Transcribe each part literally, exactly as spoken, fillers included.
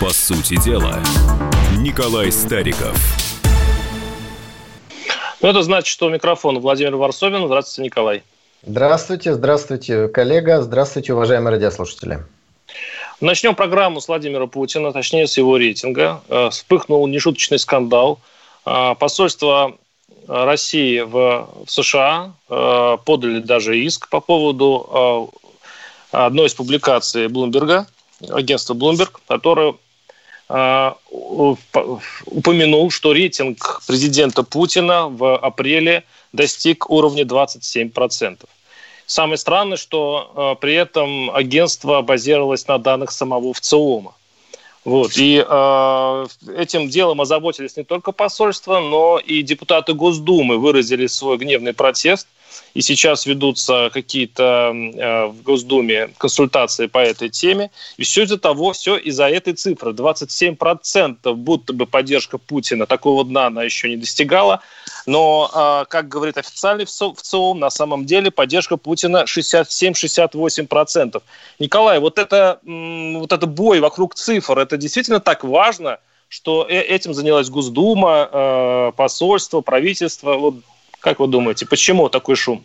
По сути дела, Николай Стариков. Ну, это значит, что у микрофона Владимир Ворсобин. Здравствуйте, Николай. Здравствуйте, здравствуйте, коллега. Здравствуйте, уважаемые радиослушатели. Начнем программу с Владимира Путина, точнее, с его рейтинга. Вспыхнул нешуточный скандал. Посольство России в США подали даже иск по поводу одной из публикаций Bloomberg, агентства Bloomberg, которое упомянул, что рейтинг президента Путина в апреле достиг уровня двадцать семь процентов. Самое странное, что э, при этом агентство базировалось на данных самого ВЦИОМа. Вот. И э, этим делом озаботились не только посольство, но и депутаты Госдумы выразили свой гневный протест. И сейчас ведутся какие-то э, в Госдуме консультации по этой теме. И все из-за того, все из-за этой цифры. двадцать семь процентов будто бы поддержка Путина, такого дна она еще не достигала. Но, как говорит официальный ВЦИОМ, на самом деле поддержка Путина шестьдесят семь - шестьдесят восемь процентов. Николай, вот это, вот это бой вокруг цифр, это действительно так важно, что этим занялась Госдума, посольство, правительство. Вот как вы думаете, почему такой шум?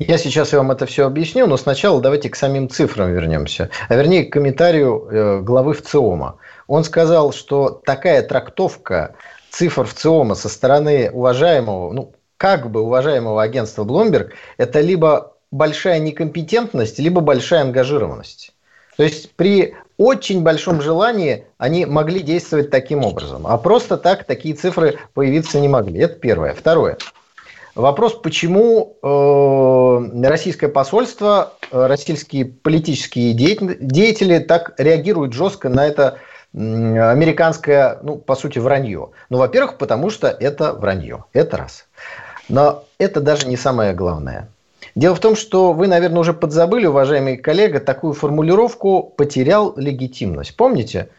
Я сейчас вам это все объясню, но сначала давайте к самим цифрам вернемся. А вернее, к комментарию главы ВЦИОМа. Он сказал, что такая трактовка цифр ВЦИОМа со стороны уважаемого, ну, как бы уважаемого агентства Bloomberg, это либо большая некомпетентность, либо большая ангажированность. То есть при очень большом желании они могли действовать таким образом. А просто так такие цифры появиться не могли. Это первое. Второе. Вопрос, почему э, российское посольство, российские политические деятели так реагируют жестко на это американское, ну, по сути, вранье. Ну, во-первых, потому что это вранье. Это раз. Но это даже не самое главное. Дело в том, что вы, наверное, уже подзабыли, уважаемый коллега, такую формулировку «потерял легитимность». Помните?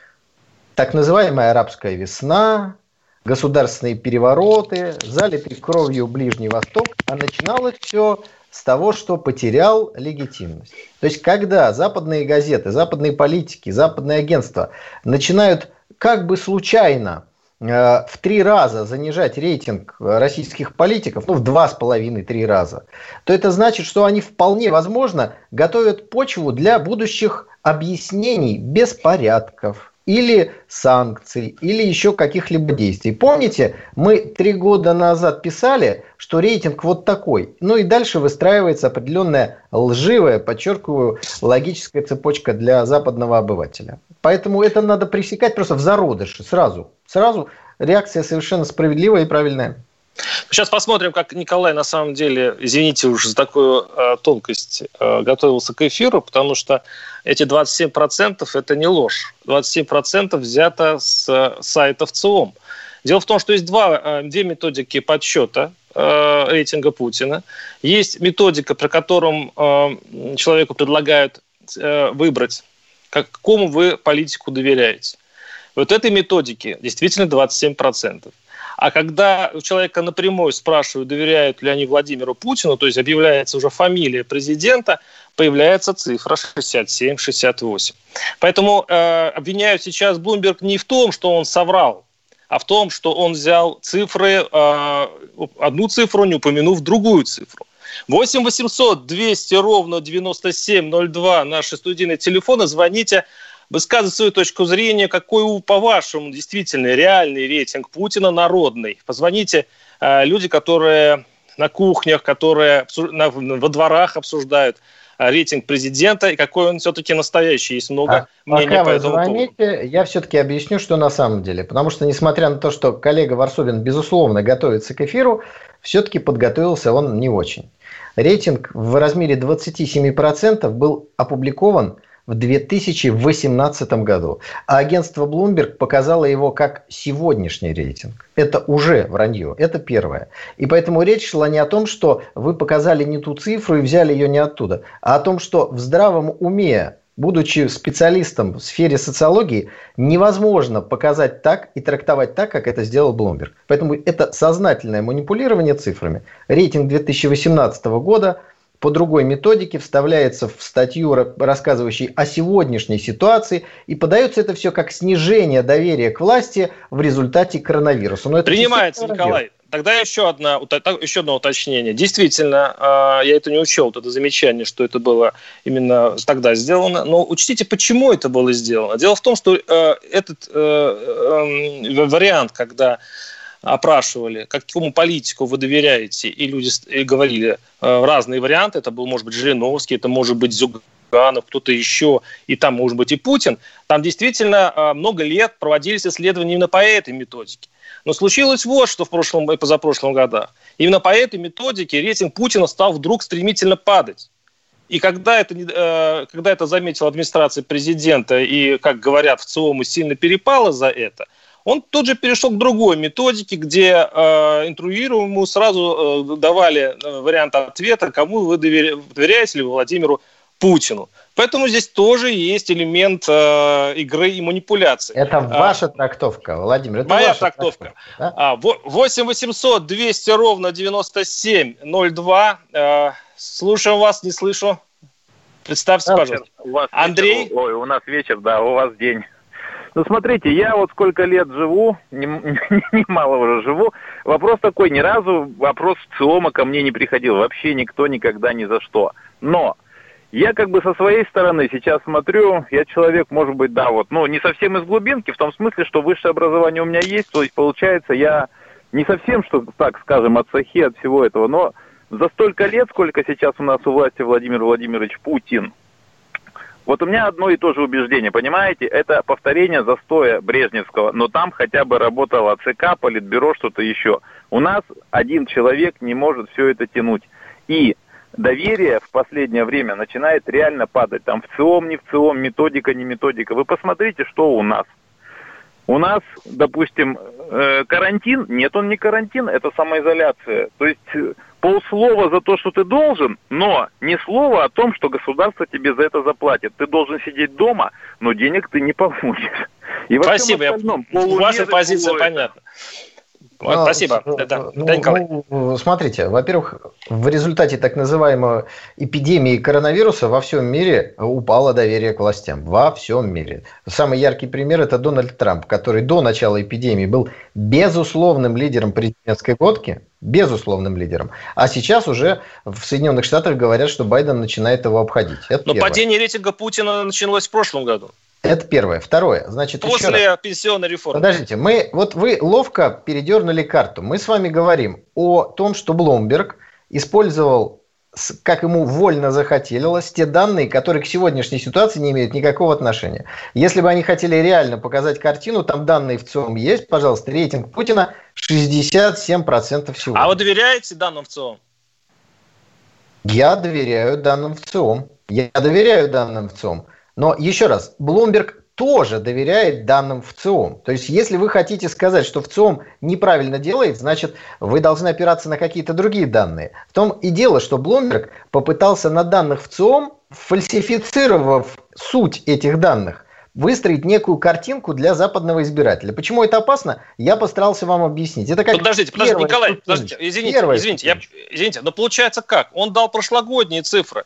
Так называемая арабская весна, государственные перевороты, залитый кровью Ближний Восток. А начиналось все с того, что потерял легитимность. То есть, когда западные газеты, западные политики, западные агентства начинают как бы случайно э, в три раза занижать рейтинг российских политиков, ну, в два с половиной, три раза, то это значит, что они вполне возможно готовят почву для будущих объяснений беспорядков или санкций, или еще каких-либо действий. Помните, мы три года назад писали, что рейтинг вот такой. Ну и дальше выстраивается определенная лживая, подчеркиваю, логическая цепочка для западного обывателя. Поэтому это надо пресекать просто в зародыше, сразу. Сразу реакция совершенно справедливая и правильная. Сейчас посмотрим, как Николай на самом деле, извините уж за такую э, тонкость, э, готовился к эфиру, потому что эти двадцать семь процентов это не ложь. двадцать семь процентов взято с э, сайта ВЦИОМ. Дело в том, что есть два, э, две методики подсчета э, рейтинга Путина. Есть методика, при котором э, человеку предлагают э, выбрать, какому вы политику доверяете. Вот этой методике действительно двадцать семь процентов. А когда у человека напрямую спрашивают, доверяют ли они Владимиру Путину, то есть объявляется уже фамилия президента, появляется цифра шестьдесят семь - шестьдесят восемь. Поэтому э, обвиняют сейчас Bloomberg не в том, что он соврал, а в том, что он взял цифры, э, одну цифру, не упомянув другую цифру. восемь восемьсот двести ровно девяносто семь ноль два наши студийные телефоны, звоните. Высказывать свою точку зрения, какой, по-вашему, действительно реальный рейтинг Путина народный. Позвоните э, люди, которые на кухнях, которые обсуж... на, во дворах обсуждают э, рейтинг президента, и какой он все-таки настоящий. Есть много а, мнений пока по этому вы звоните, поводу. Я все-таки объясню, что на самом деле. Потому что, несмотря на то, что коллега Ворсобин, безусловно, готовится к эфиру, все-таки подготовился он не очень. Рейтинг в размере двадцать семь процентов был опубликован в две тысячи восемнадцатом году. А агентство Bloomberg показало его как сегодняшний рейтинг. Это уже вранье. Это первое. И поэтому речь шла не о том, что вы показали не ту цифру и взяли ее не оттуда, а о том, что в здравом уме, будучи специалистом в сфере социологии, невозможно показать так и трактовать так, как это сделал Bloomberg. Поэтому это сознательное манипулирование цифрами. Рейтинг две тысячи восемнадцатого года по другой методике, вставляется в статью, рассказывающую о сегодняшней ситуации, и подается это все как снижение доверия к власти в результате коронавируса. Но это принимается, Николай. Тогда еще, одна, еще одно уточнение. Действительно, я это не учел, вот это замечание, что это было именно тогда сделано. Но учтите, почему это было сделано. Дело в том, что этот вариант, когда опрашивали, какому политику вы доверяете, и люди говорили разные варианты. Это был, может быть, Жириновский, это может быть Зюганов, кто-то еще, и там, может быть, и Путин. Там действительно много лет проводились исследования именно по этой методике. Но случилось вот что в прошлом и позапрошлом годах. Именно по этой методике рейтинг Путина стал вдруг стремительно падать. И когда это, когда это заметила администрация президента и, как говорят, в ВЦИОМ сильно перепало за это, он тут же перешел к другой методике, где интервьюируемому сразу давали вариант ответа, кому вы доверяете ли вы Владимиру Путину. Поэтому здесь тоже есть элемент э, игры и манипуляции. Это ваша а, трактовка, Владимир. Это моя ваша трактовка. трактовка да? восемь восемьсот двести ровно девяносто семь ноль два. Э, слушаем вас, не слышу. Представьтесь, да, пожалуйста. У вас Андрей. Вечер, ой, у нас вечер, да, у вас день. Ну, смотрите, я вот сколько лет живу, немало уже живу. Вопрос такой, ни разу вопрос ВЦИОМа ко мне не приходил. Вообще никто никогда ни за что. Но... я как бы со своей стороны сейчас смотрю, я человек, может быть, да, вот, ну, не совсем из глубинки, в том смысле, что высшее образование у меня есть, то есть, получается, я не совсем, что, так скажем, от сахи, от всего этого, но за столько лет, сколько сейчас у нас у власти Владимир Владимирович Путин, вот у меня одно и то же убеждение, понимаете, это повторение застоя брежневского, но там хотя бы работало ЦК, политбюро, что-то еще. У нас один человек не может все это тянуть, и... доверие в последнее время начинает реально падать. Там ВЦИОМ, не ВЦИОМ, методика, не методика. Вы посмотрите, что у нас. У нас, допустим, карантин. Нет, он не карантин, это самоизоляция. То есть полслова за то, что ты должен, но не слово о том, что государство тебе за это заплатит. Ты должен сидеть дома, но денег ты не получишь. И во Спасибо, всем остальном, полумеры, ваша позиция полуэта. Понятна. Вот, а, спасибо. Ну, да, ну, Николай. Ну, смотрите, во-первых, в результате так называемой эпидемии коронавируса во всем мире упало доверие к властям. Во всем мире. Самый яркий пример – это Дональд Трамп, который до начала эпидемии был безусловным лидером президентской гонки. Безусловным лидером. А сейчас уже в Соединенных Штатах говорят, что Байден начинает его обходить. Это Но первое. Падение рейтинга Путина началось в прошлом году. Это первое. Второе. Значит, после пенсионной реформы. Подождите, мы, вот вы ловко передернули карту. Мы с вами говорим о том, что Bloomberg использовал, как ему вольно захотелось, те данные, которые к сегодняшней ситуации не имеют никакого отношения. Если бы они хотели реально показать картину, там данные в ЦИОМ есть, пожалуйста, рейтинг Путина шестьдесят семь процентов всего. А вы доверяете данным в ЦИОМ? Я доверяю данным в ЦИОМ. Я доверяю данным в ЦИОМ. Но еще раз, Bloomberg тоже доверяет данным в ЦИОМ. То есть, если вы хотите сказать, что в ЦИОМ неправильно делает, значит, вы должны опираться на какие-то другие данные. В том и дело, что Bloomberg попытался на данных в ЦИОМ, фальсифицировав суть этих данных, выстроить некую картинку для западного избирателя. Почему это опасно? Я постарался вам объяснить. Это как подождите, подождите, Николай, подождите, извините, извините, я, извините, но получается как? Он дал прошлогодние цифры.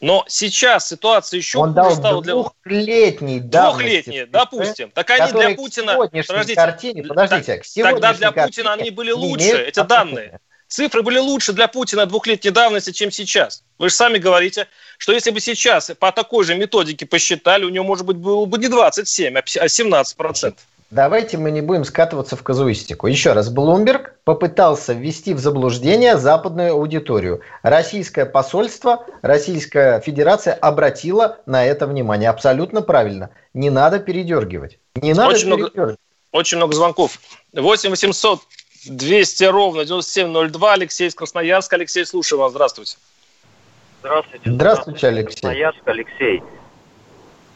Но сейчас ситуация еще хуже стала для... двухлетней давности. Двухлетней, допустим. Так они для Путина... Подождите, картине, подождите, так, тогда для Путина они были лучше, эти отношения. Данные. Цифры были лучше для Путина двухлетней давности, чем сейчас. Вы же сами говорите, что если бы сейчас по такой же методике посчитали, у него, может быть, было бы не двадцать семь, а семнадцать процентов. Давайте мы не будем скатываться в казуистику. Еще раз, Bloomberg попытался ввести в заблуждение западную аудиторию. Российское посольство, Российская Федерация обратила на это внимание. Абсолютно правильно. Не надо передергивать. Не надо очень передергивать. Много, очень много звонков. восемь восемьсот двести ровно девяносто семь ноль два. Алексей из Красноярска. Алексей, слушаю вас. Здравствуйте. Здравствуйте. Здравствуйте, Алексей. Красноярск, Алексей.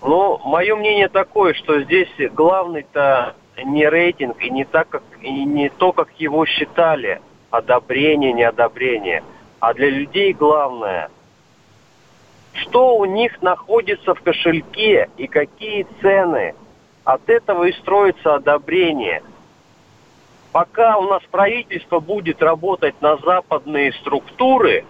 Ну, мое мнение такое, что здесь главный-то не рейтинг и не, так, как, и не то, как его считали, одобрение, неодобрение, а для людей главное, что у них находится в кошельке и какие цены. От этого и строится одобрение. Пока у нас правительство будет работать на западные структуры,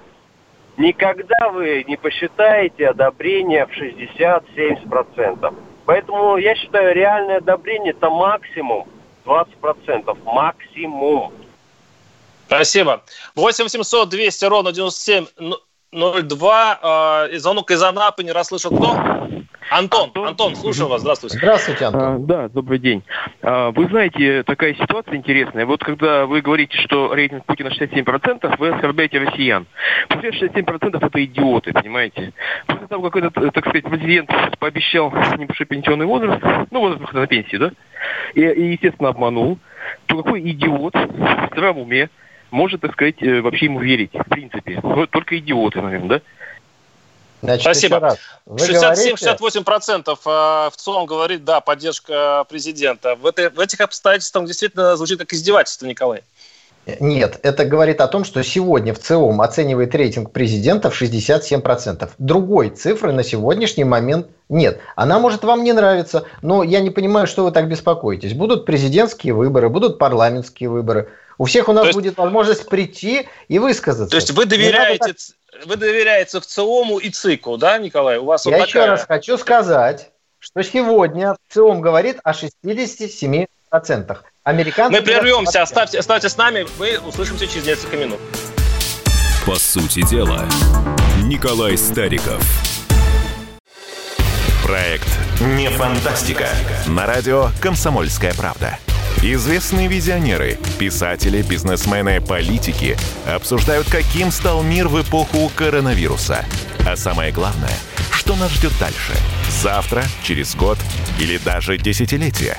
никогда вы не посчитаете одобрение в шестьдесят-семьдесят процентов. Поэтому я считаю, реальное одобрение – это максимум двадцать процентов. Максимум. Спасибо. восемь восемьсот двести ровно девяносто семь ноль два. Звонок из Анапы, не расслышал кто? Антон, Антон, Антон, слушаю вас, здравствуйте. Здравствуйте, Антон. Да, добрый день. Вы знаете, такая ситуация интересная. Вот когда вы говорите, что рейтинг Путина шестьдесят семь процентов, вы оскорбляете россиян. После шестьдесят семь процентов это идиоты, понимаете? После того, как этот, так сказать, президент пообещал небольшой пенсионный возраст, ну, возраст выхода на пенсию, да, и, и, естественно, обманул, то какой идиот в здравом уме может, так сказать, вообще ему верить, в принципе? Только идиоты, наверное, да? Значит, спасибо. шестьдесят семь-шестьдесят восемь процентов ВЦИОМ говорит, да, поддержка президента. В, этой, в этих обстоятельствах действительно звучит как издевательство, Николай. Нет, это говорит о том, что сегодня ВЦИОМ оценивает рейтинг президента в шестьдесят семь процентов. Другой цифры на сегодняшний момент нет. Она может вам не нравиться, но я не понимаю, что вы так беспокоитесь. Будут президентские выборы, будут парламентские выборы. У всех у нас то будет есть... возможность прийти и высказаться. То есть вы доверяете... Вы доверяете ВЦИОМу и ЦИКу, да, Николай? У вас Я вот такая... еще раз хочу сказать, что сегодня ВЦИОМ говорит о шестидесяти семи процентах. Американцы... Мы прервемся, оставьте, оставьте с нами, мы услышимся через несколько минут. По сути дела, Николай Стариков. Проект «Не фантастика». На радио «Комсомольская правда». Известные визионеры, писатели, бизнесмены, политики обсуждают, каким стал мир в эпоху коронавируса. А самое главное, что нас ждет дальше. Завтра, через год или даже десятилетие.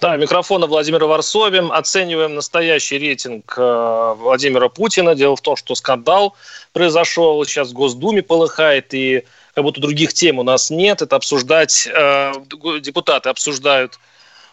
Да, микрофон Владимир Ворсобин. Оцениваем настоящий рейтинг э, Владимира Путина. Дело в том, что скандал произошел. Сейчас в Госдуме полыхает, и как будто других тем у нас нет. Это обсуждать... Э, депутаты обсуждают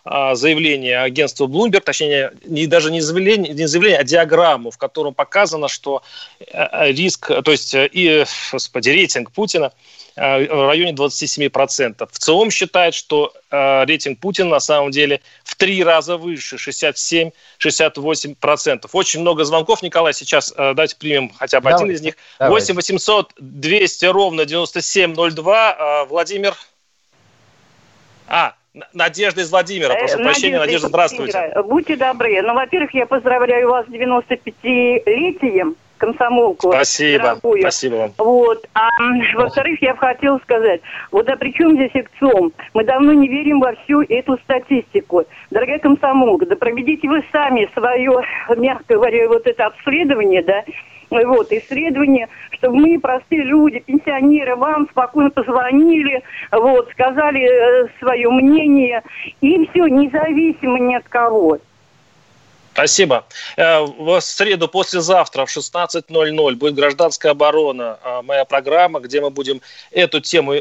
э, заявление агентства Bloomberg, точнее, не, даже не заявление, не заявление, а диаграмму, в котором показано, что э, риск, то есть э, э, господи, рейтинг Путина в районе двадцать семь процентов. ВЦИОМ считает, что э, рейтинг Путина на самом деле в три раза выше, шестьдесят семь-шестьдесят восемь процентов. Очень много звонков, Николай, сейчас э, давайте примем хотя бы давайте, один из них. восемь восемьсот двести ровно девяносто семь ноль два. Э, Владимир. А, Надежда из Владимира, прошу Надежда прощения. Надежда, здравствуйте. Будьте добры. Ну, во-первых, я поздравляю вас с девяносто пятилетием. Комсомолку. Спасибо, дорогую. Спасибо вам. Вот. А, во-вторых, я бы хотела сказать, вот а при чем здесь ВЦИОМ? Мы давно не верим во всю эту статистику. Дорогая комсомолка, да проведите вы сами свое, мягко говоря, вот это обследование, да, вот, исследование, чтобы мы, простые люди, пенсионеры, вам спокойно позвонили, вот, сказали э, свое мнение, и все, независимо ни от кого. Спасибо. В среду послезавтра в шестнадцать ноль ноль будет «Гражданская оборона», моя программа, где мы будем эту тему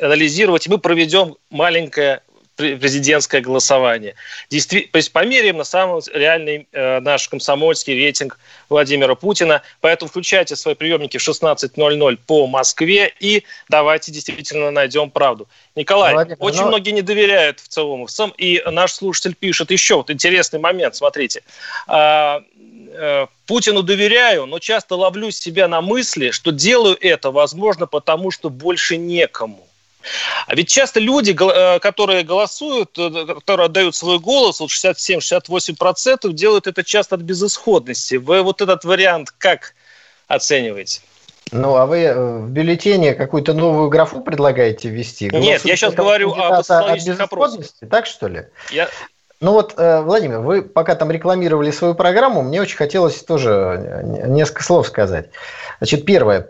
анализировать. Мы проведем маленькое президентское голосование. Действи... То есть померяем на самом деле реальный э, наш комсомольский рейтинг Владимира Путина. Поэтому включайте свои приемники в шестнадцать ноль ноль по Москве и давайте действительно найдем правду. Николай, Владимир, очень но... многие не доверяют ВЦИОМу. И наш слушатель пишет еще вот интересный момент, смотрите. А, а, Путину доверяю, но часто ловлю себя на мысли, что делаю это, возможно, потому что больше некому. А ведь часто люди, которые голосуют, которые отдают свой голос, вот шестьдесят семь-шестьдесят восемь процентов, делают это часто от безысходности. Вы вот этот вариант как оцениваете? Ну, а вы в бюллетене какую-то новую графу предлагаете ввести? Голосу Нет, я сейчас говорю о социологических опросах. Так что ли? Я... Ну вот, Владимир, вы пока там рекламировали свою программу, мне очень хотелось тоже несколько слов сказать. Значит, первое.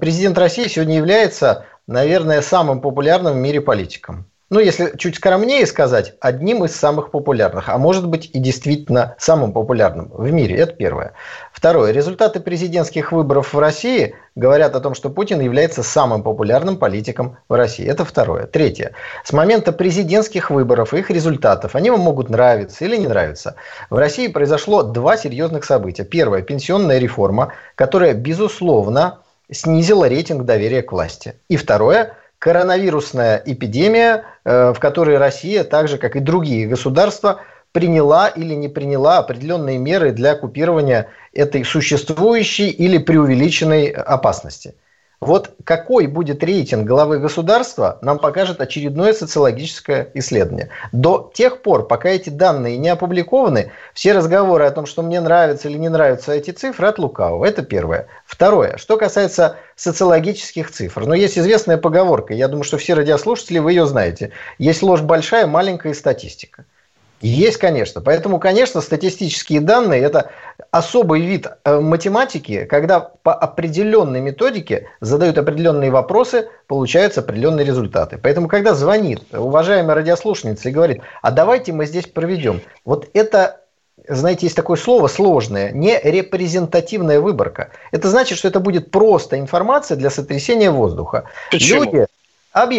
Президент России сегодня является... наверное, самым популярным в мире политиком. ну, если чуть скромнее сказать, одним из самых популярных, а может быть и действительно самым популярным в мире. Это первое. Второе. Результаты президентских выборов в России говорят о том, что Путин является самым популярным политиком в России. Это второе. Третье. С момента президентских выборов и их результатов, они вам могут нравиться или не нравиться, в России произошло два серьезных события. Первое. Пенсионная реформа, которая, безусловно, снизила рейтинг доверия к власти. И второе. Коронавирусная эпидемия, в которой Россия, так же как и другие государства, приняла или не приняла определенные меры для купирования этой существующей или преувеличенной опасности. Вот какой будет рейтинг главы государства, нам покажет очередное социологическое исследование. До тех пор, пока эти данные не опубликованы, все разговоры о том, что мне нравятся или не нравятся эти цифры, от лукавого. Это первое. Второе. Что касается социологических цифр. Но есть известная поговорка. Я думаю, что все радиослушатели, вы ее знаете. Есть ложь большая, маленькая статистика. Есть, конечно. Поэтому, конечно, статистические данные – это особый вид математики, когда по определенной методике задают определенные вопросы, получаются определенные результаты. Поэтому, когда звонит уважаемая радиослушательница и говорит, а давайте мы здесь проведем. Вот это, знаете, есть такое слово сложное, не репрезентативная выборка. Это значит, что это будет просто информация для сотрясения воздуха. Почему? Люди...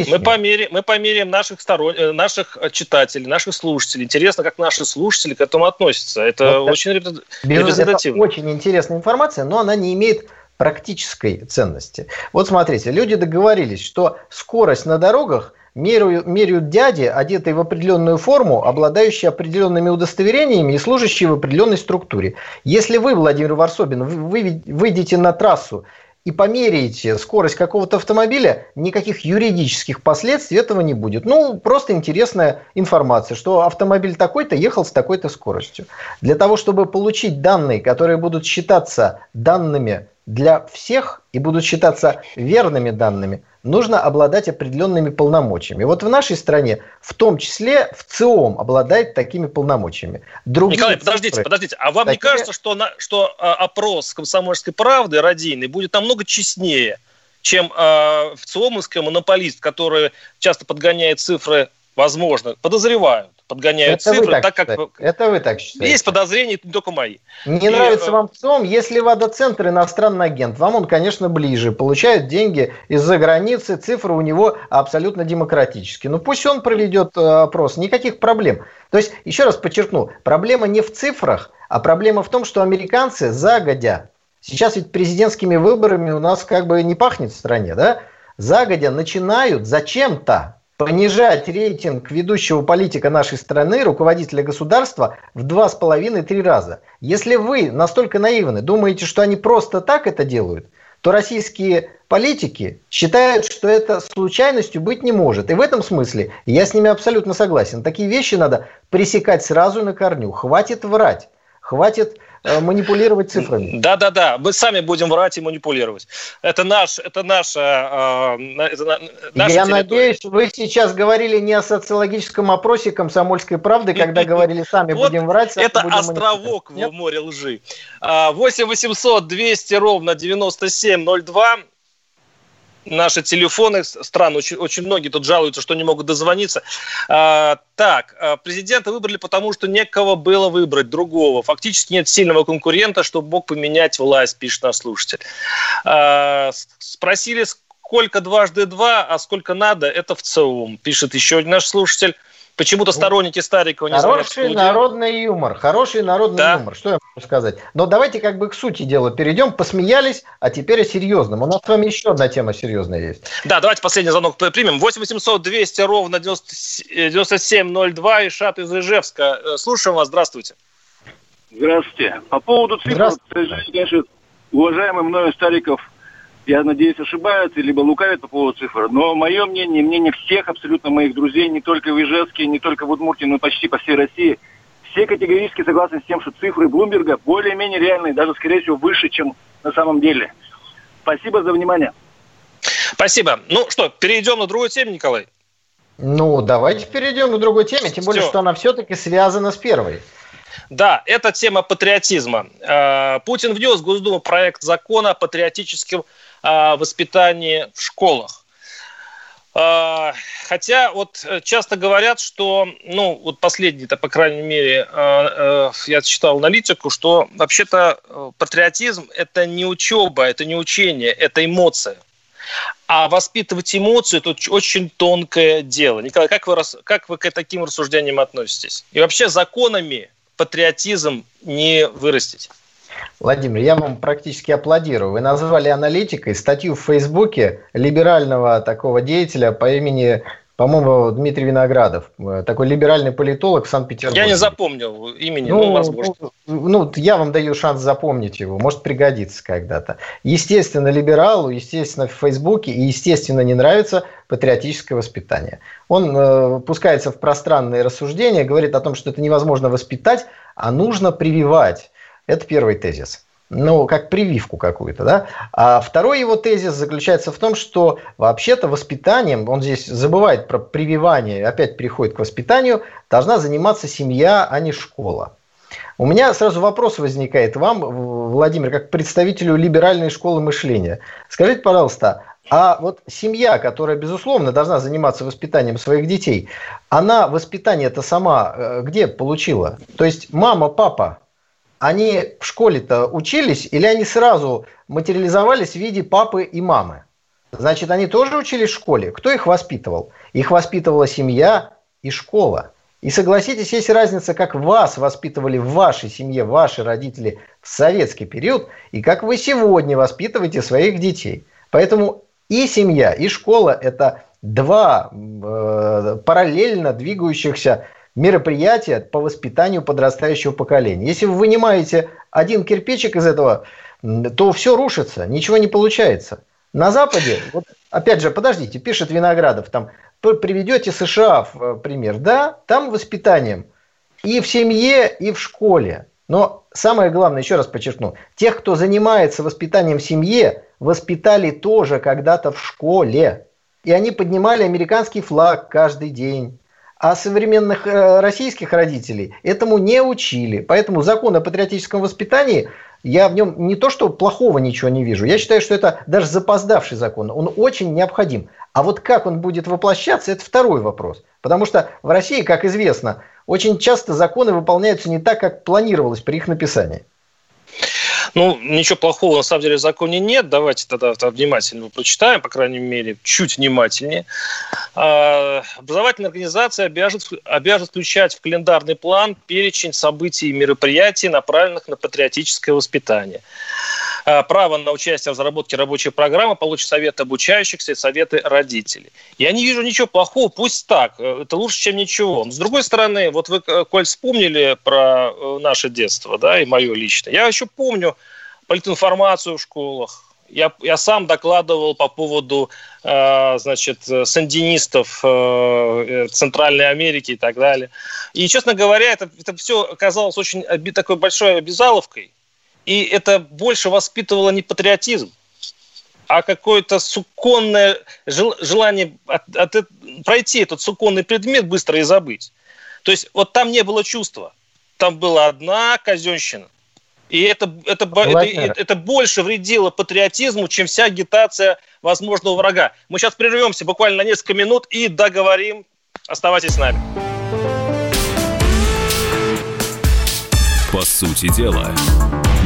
Мы померяем, мы померяем наших, сторон, наших читателей, наших слушателей. Интересно, как наши слушатели к этому относятся. Это вот очень это, репрезентативно. Это очень интересная информация, но она не имеет практической ценности. Вот смотрите, люди договорились, что скорость на дорогах меряют, меряют дяди, одетые в определенную форму, обладающие определенными удостоверениями и служащие в определенной структуре. Если вы, Владимир Ворсобин, вы выйдете на трассу и померяете скорость какого-то автомобиля, никаких юридических последствий этого не будет. Ну, просто интересная информация, что автомобиль такой-то ехал с такой-то скоростью. Для того, чтобы получить данные, которые будут считаться данными для всех и будут считаться верными данными, нужно обладать определенными полномочиями. Вот в нашей стране, в том числе ВЦИОМ, обладает такими полномочиями. Другие Николай, цифры, подождите, подождите. А вам такие... не кажется, что, на, что опрос «Комсомольской правды» радийный будет намного честнее, чем э, ВЦИОМовский монополист, который часто подгоняет цифры, возможно, подозревают? Подгоняют это цифры, так, так как... Это вы так считаете. Есть подозрения, не только мои. Не и... нравится вам ВЦИОМ, если водоцентр иностранный агент, вам он, конечно, ближе. Получает деньги из-за границы, цифры у него абсолютно демократические. Ну, пусть он проведет опрос, никаких проблем. То есть, еще раз подчеркну, проблема не в цифрах, а проблема в том, что американцы загодя, сейчас ведь президентскими выборами у нас как бы не пахнет в стране, да? Загодя начинают зачем-то понижать рейтинг ведущего политика нашей страны, руководителя государства, в два с половиной — три раза. Если вы настолько наивны, думаете, что они просто так это делают, то российские политики считают, что это случайностью быть не может. И в этом смысле я с ними абсолютно согласен. Такие вещи надо пресекать сразу на корню. Хватит врать, хватит манипулировать цифрами. Да-да-да, мы сами будем врать и манипулировать. Это наш, это наша, э, это на, наша Я территория. Надеюсь, вы сейчас говорили не о социологическом опросе «Комсомольской правды», когда говорили «сами вот будем врать, сами это будем островок в море лжи. восемь восемьсот двести ровно девяносто семь ноль два. Наши телефоны, странно, очень, очень многие тут жалуются, что не могут дозвониться. А, так, президента выбрали, потому что некого было выбрать другого. Фактически нет сильного конкурента, чтобы мог поменять власть, пишет наш слушатель. А, спросили, сколько дважды два, а сколько надо, это в целом, пишет еще один наш слушатель. Почему-то сторонники Старикова не знают. Хороший народный юмор. Хороший народный да. юмор. Что я могу сказать? Но давайте как бы к сути дела перейдем. Посмеялись, а теперь о серьезном. У нас с вами еще одна тема серьезная есть. Да, давайте последний звонок примем. восемь восемьсот двести ровно девяносто семь ноль два. Ишат из Ижевска. Слушаем вас. Здравствуйте. Здравствуйте. По поводу цифр, конечно, уважаемый мною Стариков, я надеюсь, ошибаются, либо лукавят по поводу цифр. Но мое мнение, мнение всех абсолютно моих друзей, не только в Ижевске, не только в Удмуртии, но почти по всей России, все категорически согласны с тем, что цифры Блумберга более-менее реальные, даже, скорее всего, выше, чем на самом деле. Спасибо за внимание. Спасибо. Ну что, перейдем на другую тему, Николай? Ну, давайте перейдем на другую тему, тем более, что она все-таки связана с первой. Да, это тема патриотизма. Путин внес в Госдуму проект закона о патриотическом воспитании в школах. Хотя вот часто говорят, что, ну, вот последний-то, по крайней мере, я читал аналитику, что вообще-то патриотизм – это не учеба, это не учение, это эмоция. А воспитывать эмоцию – это очень тонкое дело. Николай, как вы, как вы к таким рассуждениям относитесь? И вообще законами патриотизм не вырастить? Владимир, я вам практически аплодирую. Вы назвали аналитикой статью в Фейсбуке либерального такого деятеля по имени, по-моему, Дмитрий Виноградов. Такой либеральный политолог в Санкт-Петербурге. Я не запомнил имени, ну, но возможно. Ну, ну, я вам даю шанс запомнить его. Может, пригодится когда-то. Естественно, либералу, естественно, в Фейсбуке и, естественно, не нравится патриотическое воспитание. Он э, пускается в пространные рассуждения, говорит о том, что это невозможно воспитать, а нужно прививать. Это первый тезис. Ну, как прививку какую-то, да. А второй его тезис заключается в том, что вообще-то воспитанием, он здесь забывает про прививание, опять переходит к воспитанию, должна заниматься семья, а не школа. У меня сразу вопрос возникает вам, Владимир, как представителю либеральной школы мышления. Скажите, пожалуйста, а вот семья, которая, безусловно, должна заниматься воспитанием своих детей, она воспитание-то сама где получила? То есть мама, папа, они в школе-то учились или они сразу материализовались в виде папы и мамы? Значит, они тоже учились в школе. Кто их воспитывал? Их воспитывала семья и школа. И согласитесь, есть разница, как вас воспитывали в вашей семье, ваши родители в советский период, и как вы сегодня воспитываете своих детей. Поэтому и семья, и школа – это два э, параллельно двигающихся мероприятия по воспитанию подрастающего поколения. Если вы вынимаете один кирпичик из этого, то все рушится, ничего не получается. На Западе, вот, опять же, подождите, пишет Виноградов, там приведете США в пример, да, там воспитанием и в семье, и в школе. Но самое главное, еще раз подчеркну, тех, кто занимается воспитанием в семье, воспитали тоже когда-то в школе. И они поднимали американский флаг каждый день. А современных э, российских родителей этому не учили. Поэтому закон о патриотическом воспитании, я в нем не то что плохого ничего не вижу. Я считаю, что это даже запоздавший закон. Он очень необходим. А вот как он будет воплощаться, это второй вопрос. Потому что в России, как известно, очень часто законы выполняются не так, как планировалось при их написании. Ну, ничего плохого, на самом деле, в законе нет. Давайте тогда внимательно прочитаем, по крайней мере, чуть внимательнее. Образовательная организация обяжет, обяжет включать в календарный план перечень событий и мероприятий, направленных на патриотическое воспитание. Право на участие в разработке рабочей программы получат советы обучающихся и советы родителей. Я не вижу ничего плохого, пусть так. Это лучше, чем ничего. Но, с другой стороны, вот вы, Коль, вспомнили про наше детство, да, и мое личное. Я еще помню политинформацию в школах. Я, я сам докладывал по поводу, э, значит, сандинистов э, Центральной Америки и так далее. И, честно говоря, это, это все оказалось очень оби- такой большой обязаловкой. И это больше воспитывало не патриотизм, а какое-то суконное желание от, от, пройти этот суконный предмет быстро и забыть. То есть вот там не было чувства. Там была одна казенщина. И это, это, это, это больше вредило патриотизму, чем вся агитация возможного врага. Мы сейчас прервемся буквально на несколько минут и договорим. Оставайтесь с нами. По сути дела,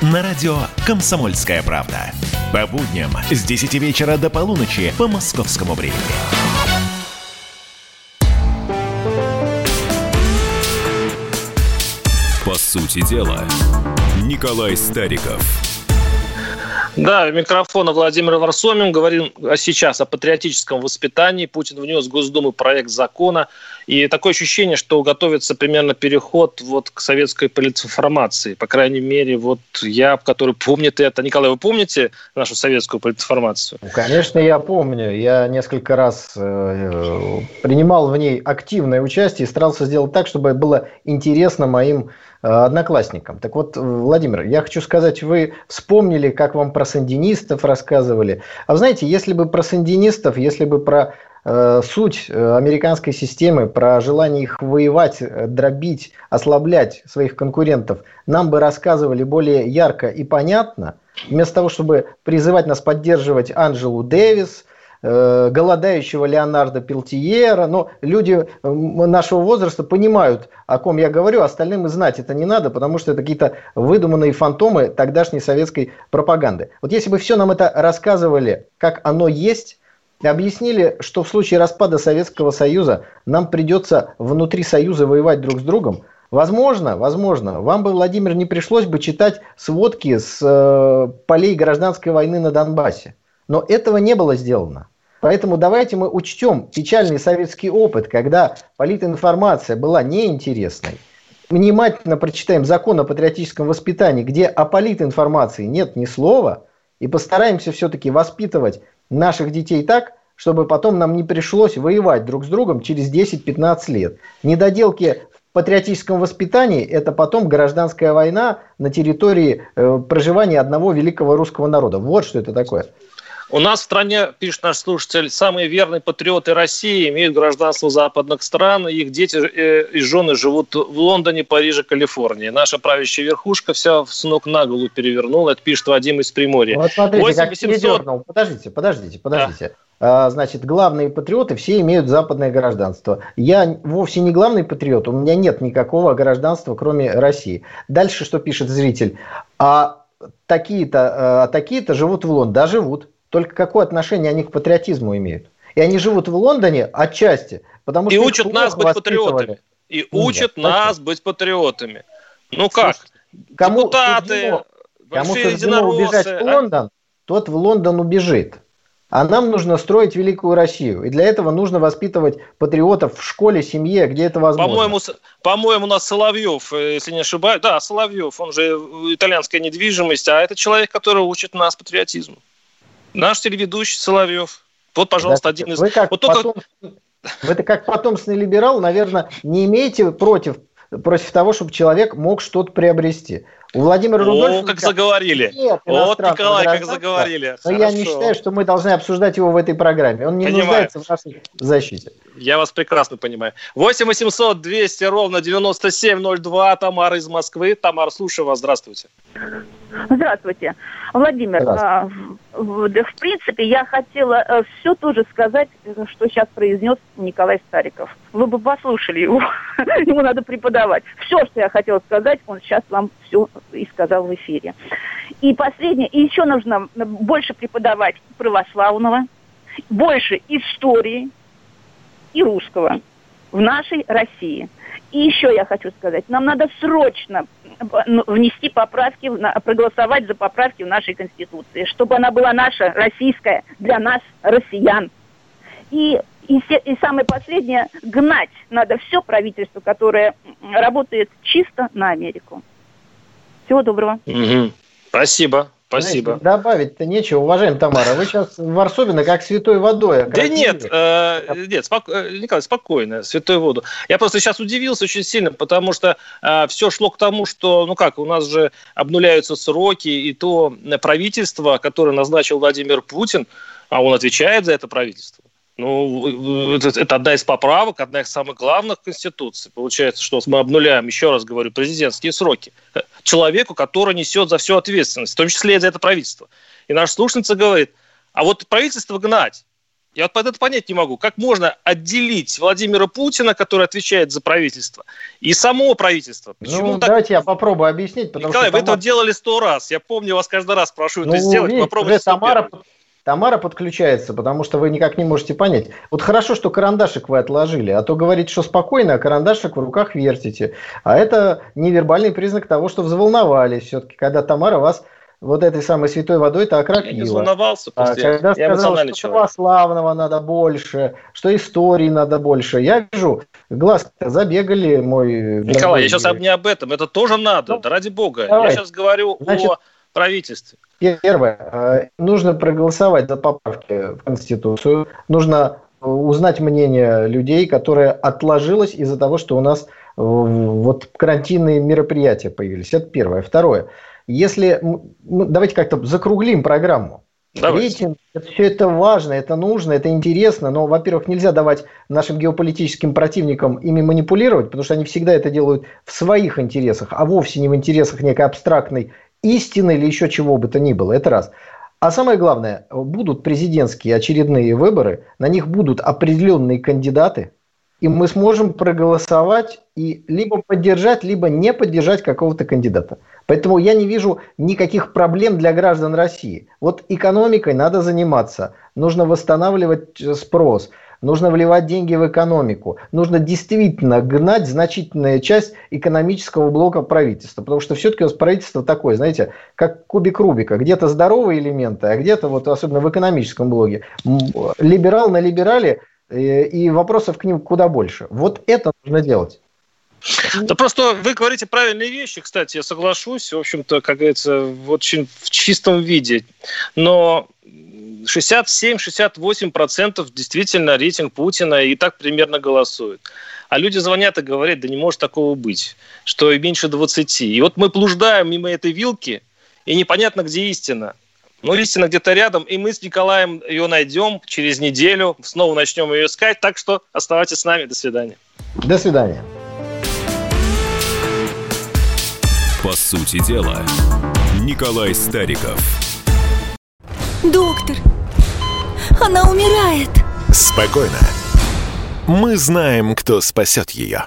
На радио «Комсомольская правда». По будням с десяти вечера до полуночи по московскому времени. По сути дела, Николай Стариков. Да, микрофона Владимир Ворсобин. Говорим сейчас о патриотическом воспитании. Путин внес в Госдуму проект закона. И такое ощущение, что готовится примерно переход вот к советской политинформации. По крайней мере, вот я, который помнит это. Николай, вы помните нашу советскую политинформацию? Конечно, я помню. Я несколько раз э, принимал в ней активное участие и старался сделать так, чтобы было интересно моим э, одноклассникам. Так вот, Владимир, я хочу сказать, вы вспомнили, как вам про сандинистов рассказывали. А вы знаете, если бы про сандинистов, если бы про э, суть американской системы, про желание их воевать, дробить, ослаблять своих конкурентов, нам бы рассказывали более ярко и понятно, вместо того, чтобы призывать нас поддерживать Анджелу Дэвис, э, голодающего Леонарда Пелтиера. Но люди нашего возраста понимают, о ком я говорю, остальным и знать это не надо, потому что это какие-то выдуманные фантомы тогдашней советской пропаганды. Вот если бы все нам это рассказывали, как оно есть, объяснили, что в случае распада Советского Союза нам придется внутри Союза воевать друг с другом, Возможно, возможно, вам бы, Владимир, не пришлось бы читать сводки с э, полей гражданской войны на Донбассе. Но этого не было сделано. Поэтому давайте мы учтем печальный советский опыт, когда политинформация была неинтересной. Внимательно прочитаем закон о патриотическом воспитании, где о политинформации нет ни слова. И постараемся все-таки воспитывать наших детей так, чтобы потом нам не пришлось воевать друг с другом через десять-пятнадцать лет. Недоделки в патриотическом воспитании — это потом гражданская война на территории э, проживания одного великого русского народа. Вот что это такое. У нас в стране, пишет наш слушатель, самые верные патриоты России имеют гражданство западных стран, и их дети и жены живут в Лондоне, Париже, Калифорнии. Наша правящая верхушка вся с ног на голову перевернула. Это пишет Вадим из Приморья. Вот смотрите, восемь тысяч восемьсот... как подождите, подождите, подождите. Да. Значит, главные патриоты все имеют западное гражданство. Я вовсе не главный патриот, у меня нет никакого гражданства, кроме России. Дальше что пишет зритель? А такие-то, а такие-то живут в Лондоне. Да, живут. Только какое отношение они к патриотизму имеют? И они живут в Лондоне отчасти, потому что и учат нас быть патриотами. И учат да, нас точно. быть патриотами. Ну как? Слушайте, кому депутаты, кому суждено убежать в Лондон, а... тот в Лондон убежит. А нам нужно строить великую Россию. И для этого нужно воспитывать патриотов в школе, семье, где это возможно. По-моему, по-моему, у нас Соловьев, если не ошибаюсь. Да, Соловьев, он же итальянская недвижимость. А это человек, который учит нас патриотизму. Наш телеведущий Соловьев. Вот, пожалуйста, да, один из... Вы как, вот потом... только... Вы как потомственный либерал, наверное, не имеете против... против того, чтобы человек мог что-то приобрести. У Владимира Рудольфовича... О, как заговорили. Нет, вот, Николай, как заговорили. Но Хорошо. Я не считаю, что мы должны обсуждать его в этой программе. Он не понимаю. нуждается в нашей защите. Я вас прекрасно понимаю. восемь восемьсот двести ровно девяносто семь ноль два. Тамара из Москвы. Тамара, слушаю вас. Здравствуйте. Здравствуйте. Владимир, Здравствуйте. В принципе, я хотела все тоже сказать, что сейчас произнес Николай Стариков. Вы бы послушали его. Ему надо преподавать. Все, что я хотела сказать, он сейчас вам все и сказал в эфире. И последнее, и еще нужно больше преподавать православного, больше истории и русского в нашей России. И еще я хочу сказать, нам надо срочно внести поправки, проголосовать за поправки в нашей Конституции, чтобы она была наша, российская, для нас, россиян. И, и, все, и самое последнее, гнать надо все правительство, которое работает чисто на Америку. Всего доброго. Угу. Спасибо. Спасибо. Знаете, добавить-то нечего, уважаемая Тамара. Вы сейчас Ворсобина как святой водой. Да нет, э, нет спок... Николай, спокойно, святой воду. Я просто сейчас удивился очень сильно, потому что э, все шло к тому, что, ну как, у нас же обнуляются сроки, и то правительство, которое назначил Владимир Путин, а он отвечает за это правительство. Ну, это, это одна из поправок, одна из самых главных в Конституции. Получается, что мы обнуляем, еще раз говорю, президентские сроки человеку, который несет за всю ответственность, в том числе и за это правительство. И наша слушница говорит, а вот правительство гнать. Я вот под это понять не могу. Как можно отделить Владимира Путина, который отвечает за правительство, и само правительство? Почему ну, так... Давайте я попробую объяснить. Потому Николай, что вы Тамара... это делали сто раз. Я помню, вас каждый раз прошу ну, это сделать. Видите, попробуйте Тамара... Тамара подключается, потому что вы никак не можете понять. Вот хорошо, что карандашик вы отложили, а то говорите, что спокойно, а карандашик в руках вертите. А это невербальный признак того, что взволновались все-таки, когда Тамара вас вот этой самой святой водой-то окропила. Я не волновался, а, когда я сказал, что человек. Православного надо больше, что истории надо больше. Я вижу, глаз забегали мой... Николай, я сейчас не об этом, это тоже надо, ну, да ради бога. Давай. Я сейчас говорю Значит, о правительстве. Первое, нужно проголосовать за поправки в Конституцию, нужно узнать мнение людей, которое отложилось из-за того, что у нас вот карантинные мероприятия появились. Это первое. Второе. Если давайте как-то закруглим программу. Рейтинг, все это важно, это нужно, это интересно, но, во-первых, нельзя давать нашим геополитическим противникам ими манипулировать, потому что они всегда это делают в своих интересах, а вовсе не в интересах некой абстрактной истины или еще чего бы то ни было. Это раз. А самое главное, будут президентские очередные выборы, на них будут определенные кандидаты, и мы сможем проголосовать и либо поддержать, либо не поддержать какого-то кандидата. Поэтому я не вижу никаких проблем для граждан России. Вот экономикой надо заниматься, нужно восстанавливать спрос, нужно вливать деньги в экономику, нужно действительно гнать значительную часть экономического блока правительства, потому что все-таки у нас правительство такое, знаете, как кубик Рубика, где-то здоровые элементы, а где-то, вот, особенно в экономическом блоке, либерал на либерале, и вопросов к ним куда больше. Вот это нужно делать. Да просто вы говорите правильные вещи, кстати, я соглашусь, в общем-то, как говорится, в очень в чистом виде, но шестьдесят семь - шестьдесят восемь процентов действительно рейтинг Путина и так примерно голосуют. А люди звонят и говорят, да не может такого быть, что и меньше двадцати. И вот мы блуждаем мимо этой вилки, и непонятно, где истина. Но истина где-то рядом, и мы с Николаем ее найдем через неделю, снова начнем ее искать, так что оставайтесь с нами, до свидания. До свидания. По сути дела, Николай Стариков. Доктор, она умирает. Спокойно. Мы знаем, кто спасет ее.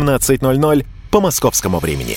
ноль ноль по московскому времени.